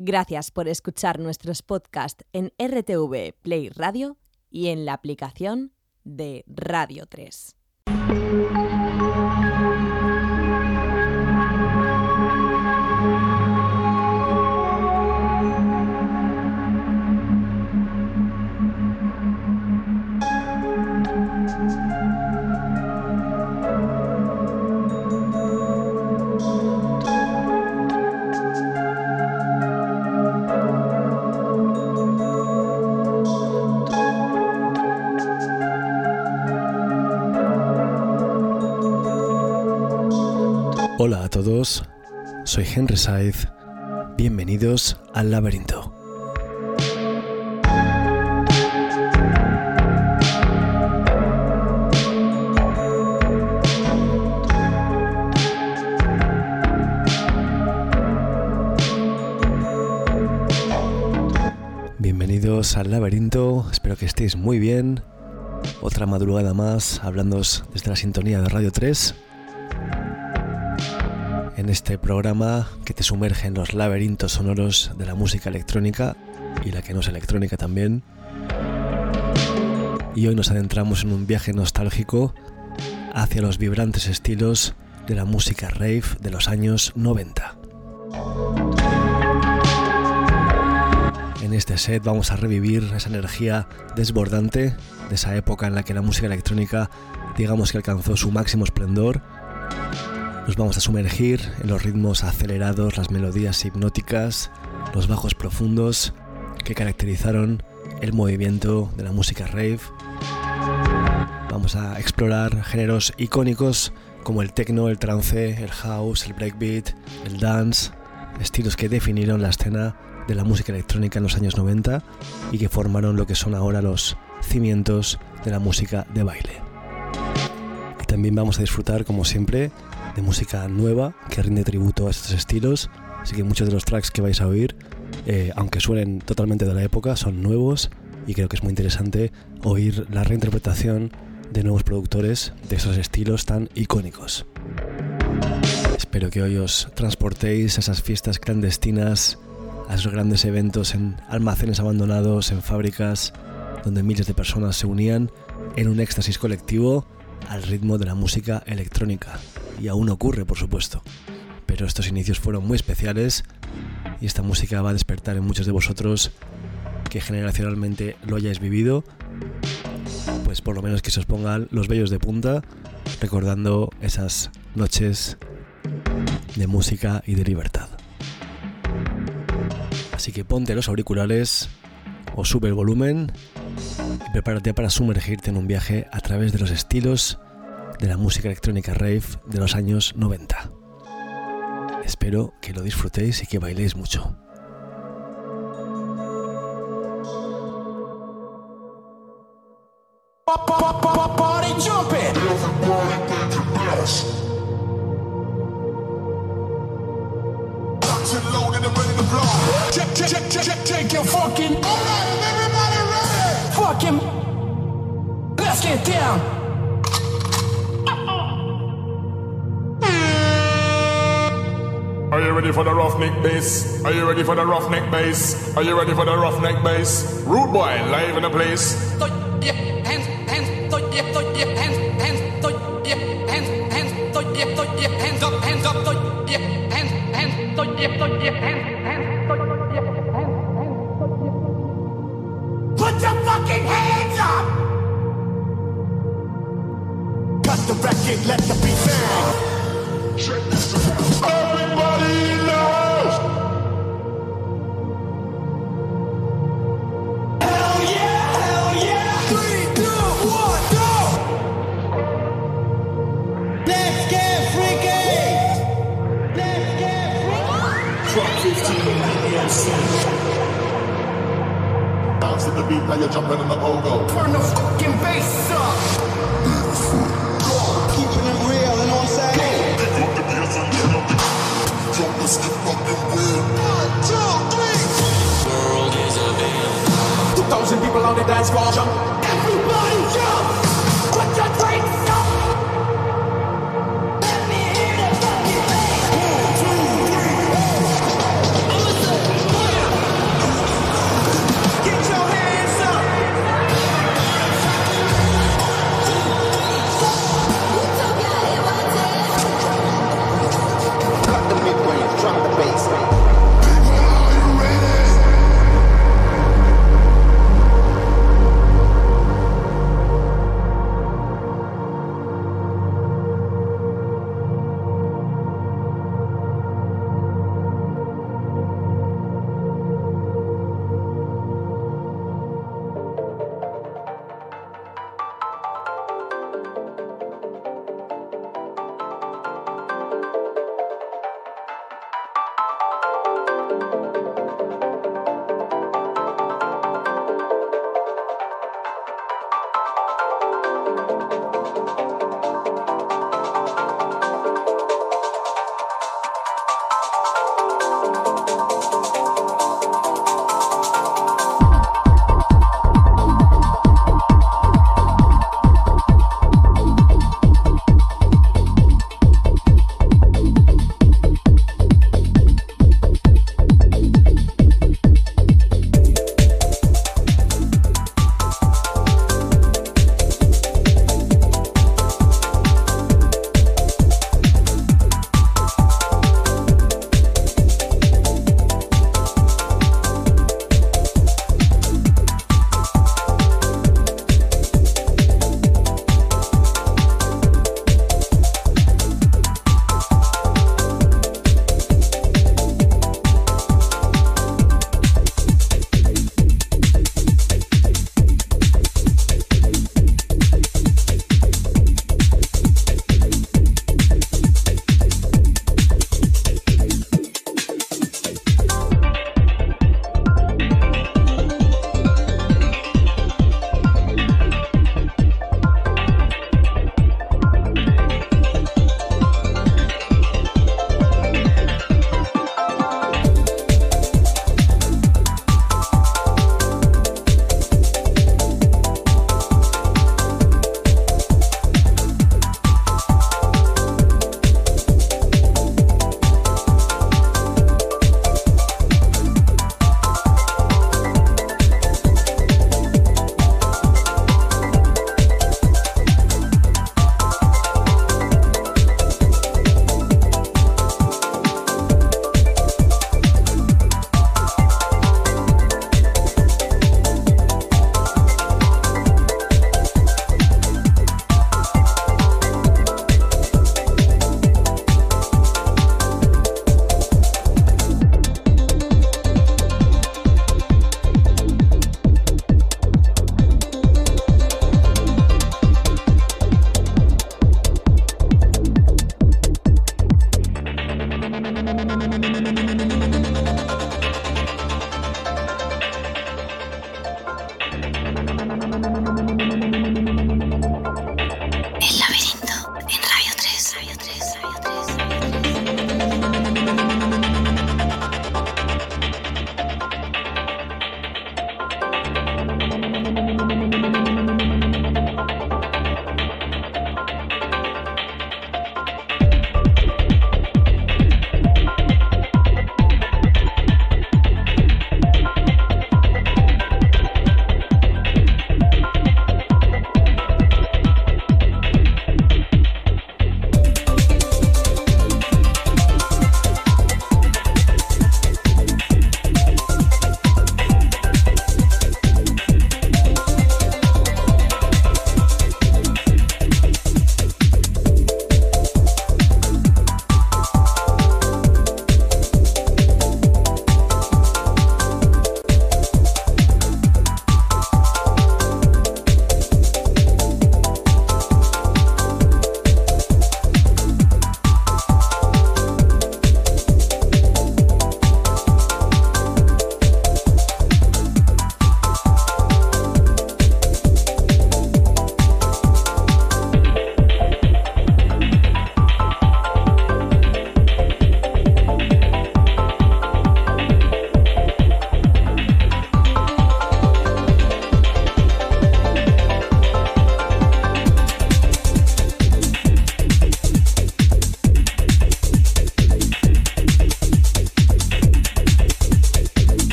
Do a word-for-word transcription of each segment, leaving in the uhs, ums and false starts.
Gracias por escuchar nuestros podcasts en R T V E Play Radio y en la aplicación de Radio tres. Hola a todos, soy Henry Saiz, bienvenidos al laberinto. Bienvenidos al laberinto, espero que estéis muy bien. Otra madrugada más, hablándoos desde la sintonía de Radio tres. En este programa que te sumerge en los laberintos sonoros de la música electrónica y la que no es electrónica también. Y hoy nos adentramos en un viaje nostálgico hacia los vibrantes estilos de la música rave de los años noventa. En este set vamos a revivir esa energía desbordante de esa época en la que la música electrónica, digamos que alcanzó su máximo esplendor. Nos vamos a sumergir en los ritmos acelerados, las melodías hipnóticas, los bajos profundos que caracterizaron el movimiento de la música rave. Vamos a explorar géneros icónicos como el techno, el trance, el house, el breakbeat, el dance, estilos que definieron la escena de la música electrónica en los años noventa y que formaron lo que son ahora los cimientos de la música de baile. Y también vamos a disfrutar, como siempre, de música nueva que rinde tributo a estos estilos, así que muchos de los tracks que vais a oír, eh, aunque suenen totalmente de la época, son nuevos y creo que es muy interesante oír la reinterpretación de nuevos productores de esos estilos tan icónicos. Espero que hoy os transportéis a esas fiestas clandestinas, a esos grandes eventos en almacenes abandonados, en fábricas, donde miles de personas se unían en un éxtasis colectivo al ritmo de la música electrónica. Y aún ocurre, por supuesto, pero estos inicios fueron muy especiales y esta música va a despertar en muchos de vosotros que generacionalmente lo hayáis vivido, pues por lo menos que se os pongan los vellos de punta recordando esas noches de música y de libertad. Así que ponte los auriculares o sube el volumen y prepárate para sumergirte en un viaje a través de los estilos de la música electrónica rave de los años noventa. Espero que lo disfrutéis y que bailéis mucho. Let's get down. Are you ready for the roughneck bass? Are you ready for the roughneck bass? Are you ready for the roughneck bass? Rude boy, live in the place. Put your fucking hands up! Cut the record, let the beat bang. Check this out. Bounce to the beat, now you're jumping in the pogo. Turn the fucking bass up. Keeping it real, you know what I'm saying? Jump this fucking wheel. One, two, three. World is a band. Two thousand people on the dance floor. Jump, everybody jump. Put your drinks up. Let me hear the fucking bass. One, two, three, four. I'm a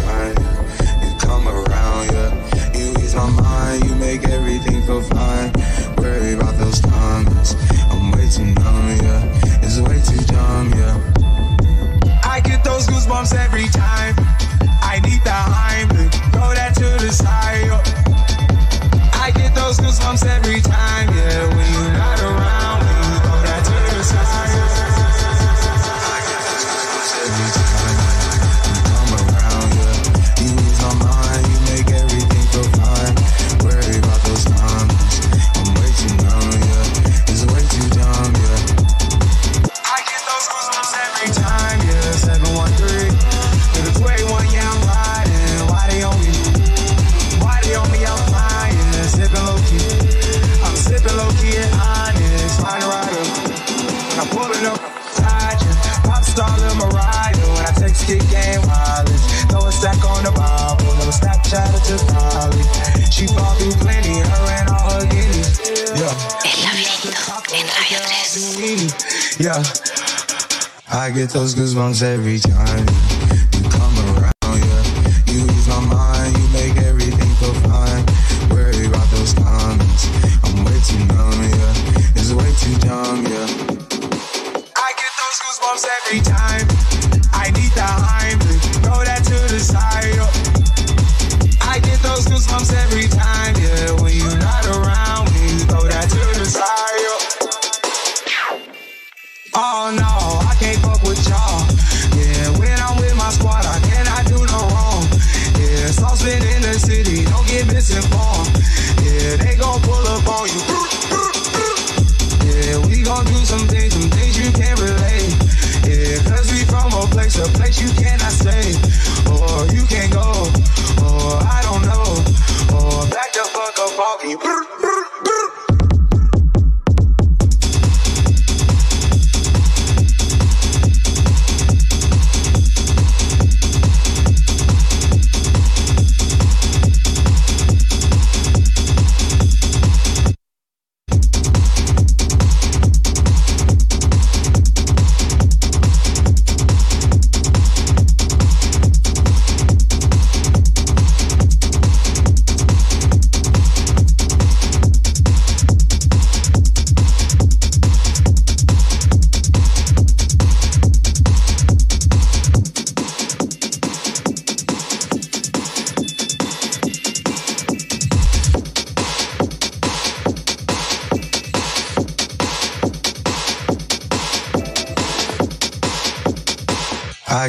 time you come around, yeah. You ease my mind, you make everything feel fine. Worry about those times, I'm way too numb, yeah. It's way too dumb, yeah. I get those goosebumps every time. I need that Heimlich, throw that to the side, yeah. I get those goosebumps every time, yeah. When you're not around, when you throw that to the side, yeah. Shout out to Polly. She bought me plenty, her and all her guineas. Yeah. El laberinto en Radio tres. Yeah. I get those goosebumps every time you come around, yeah. You ease my mind, you make everything feel fine. Worry about those times, I'm way too numb, yeah. It's way too dumb, yeah. I get those goosebumps every time. I need that Heimlich, throw that to the side, yeah. I get those goosebumps every time, yeah. When you're not around, when you throw that to the side, yeah. Oh no, I can't fuck with y'all. Yeah, when I'm with my squad, I cannot do no wrong. Yeah, sauce been in the city, don't get misinformed. Yeah, they gon' pull up on you. Yeah, we gon' do some things, some things you can't relate. Yeah, cause we from a place, a place you cannot stay. Or you can't go, or I don't know, or back the fuck up off you. I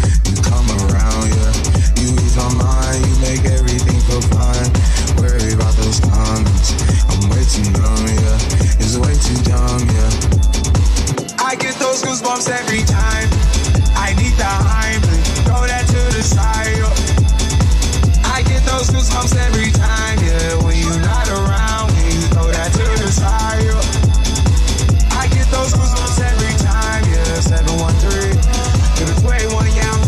you come around, yeah. You ease my mind, you make everything feel fine. Worry about those times, I'm way too numb, yeah. It's way too dumb, yeah. I get those goosebumps every time. I need that Heimlich, throw that to the side, yeah. I get those goosebumps every time, yeah. When you're not around, when you throw that to the side, yeah. I get those goosebumps every time. seven one three, give it away one, yeah.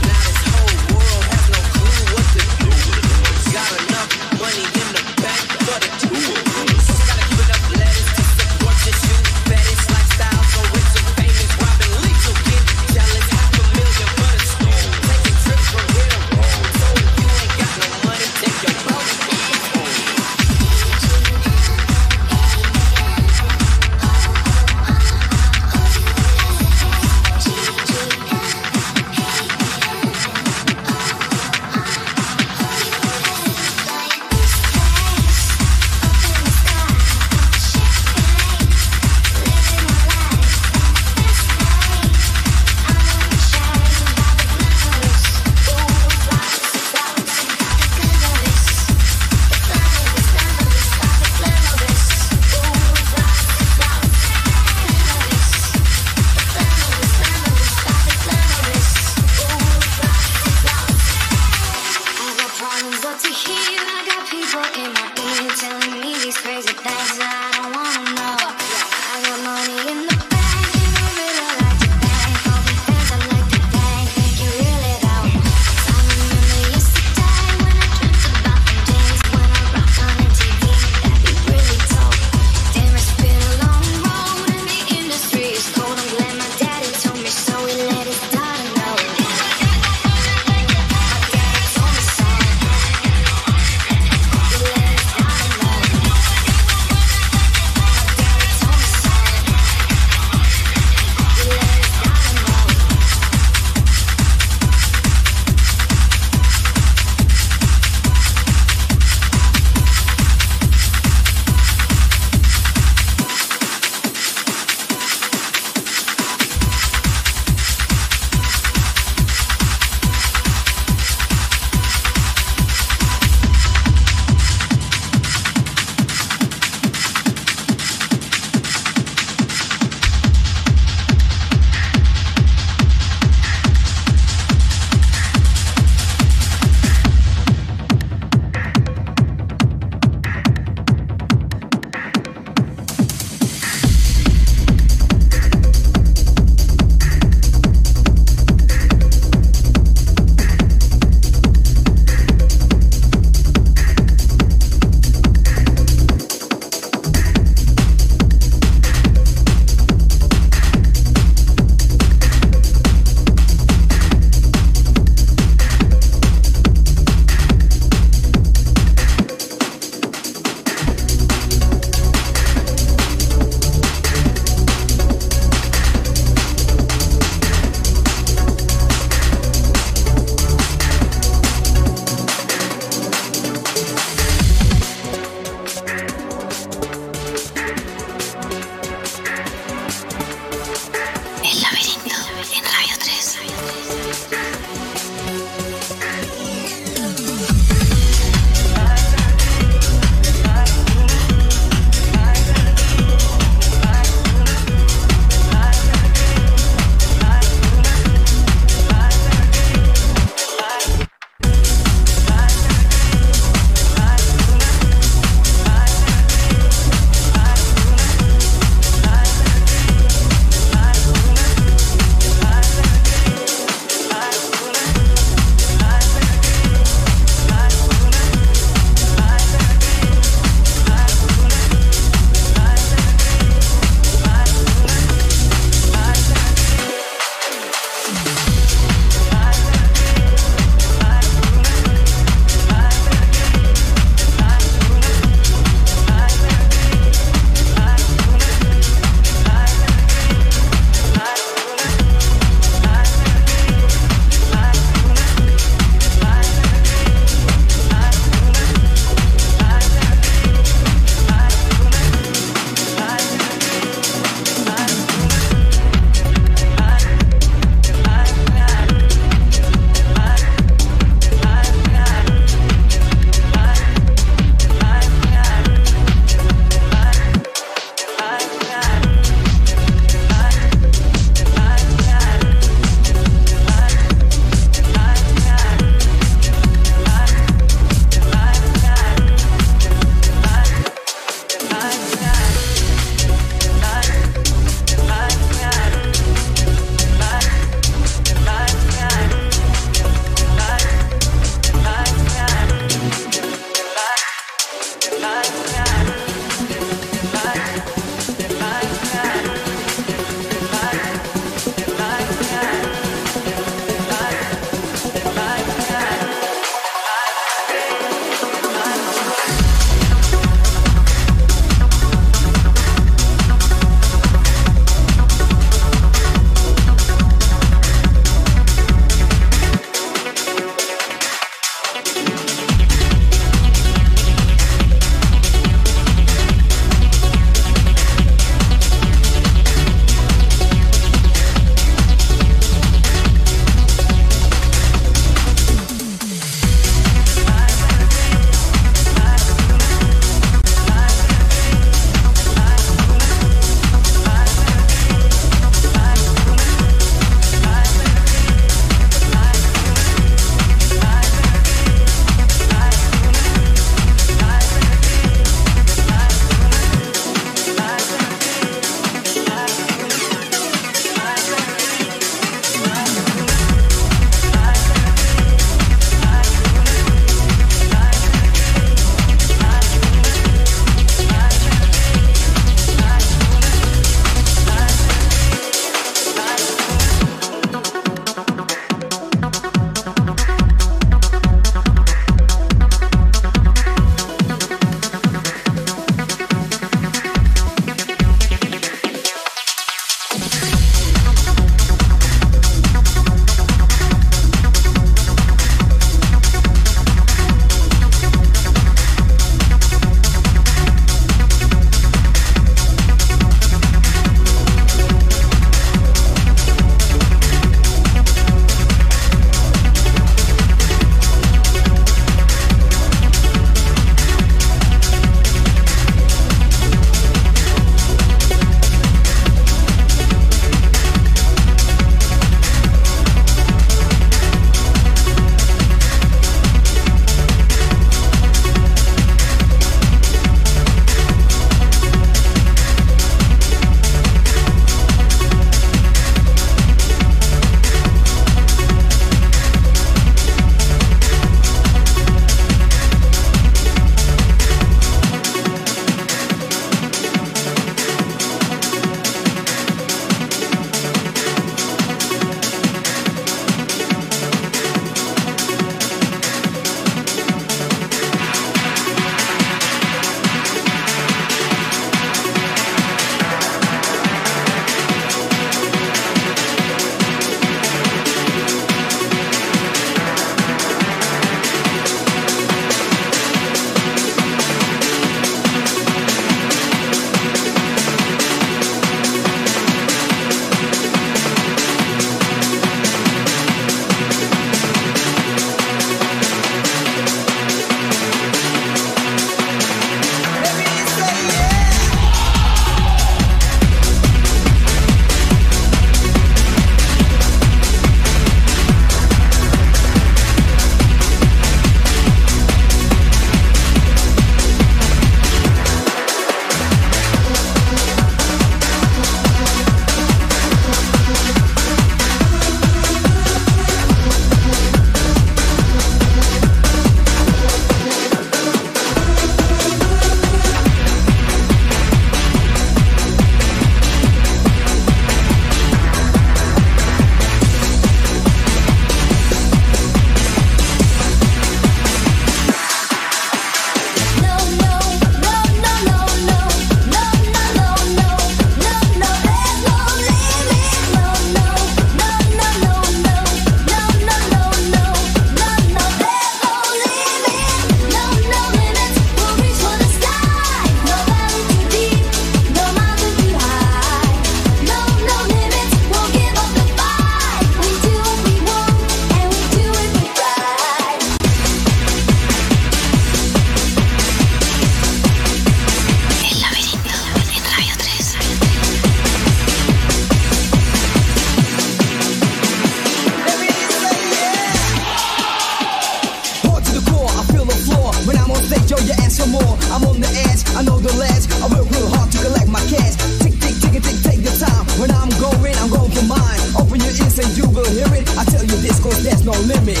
and go to mine. Open your ears and you will hear it. I tell you this cause there's no limit.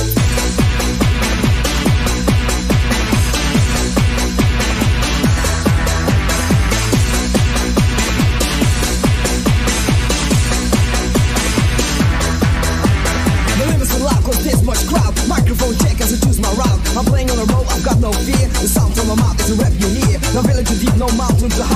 I'm playing on the road, I've got no fear. The sound from my mouth is a rap you hear. No village too deep, no mountain too high.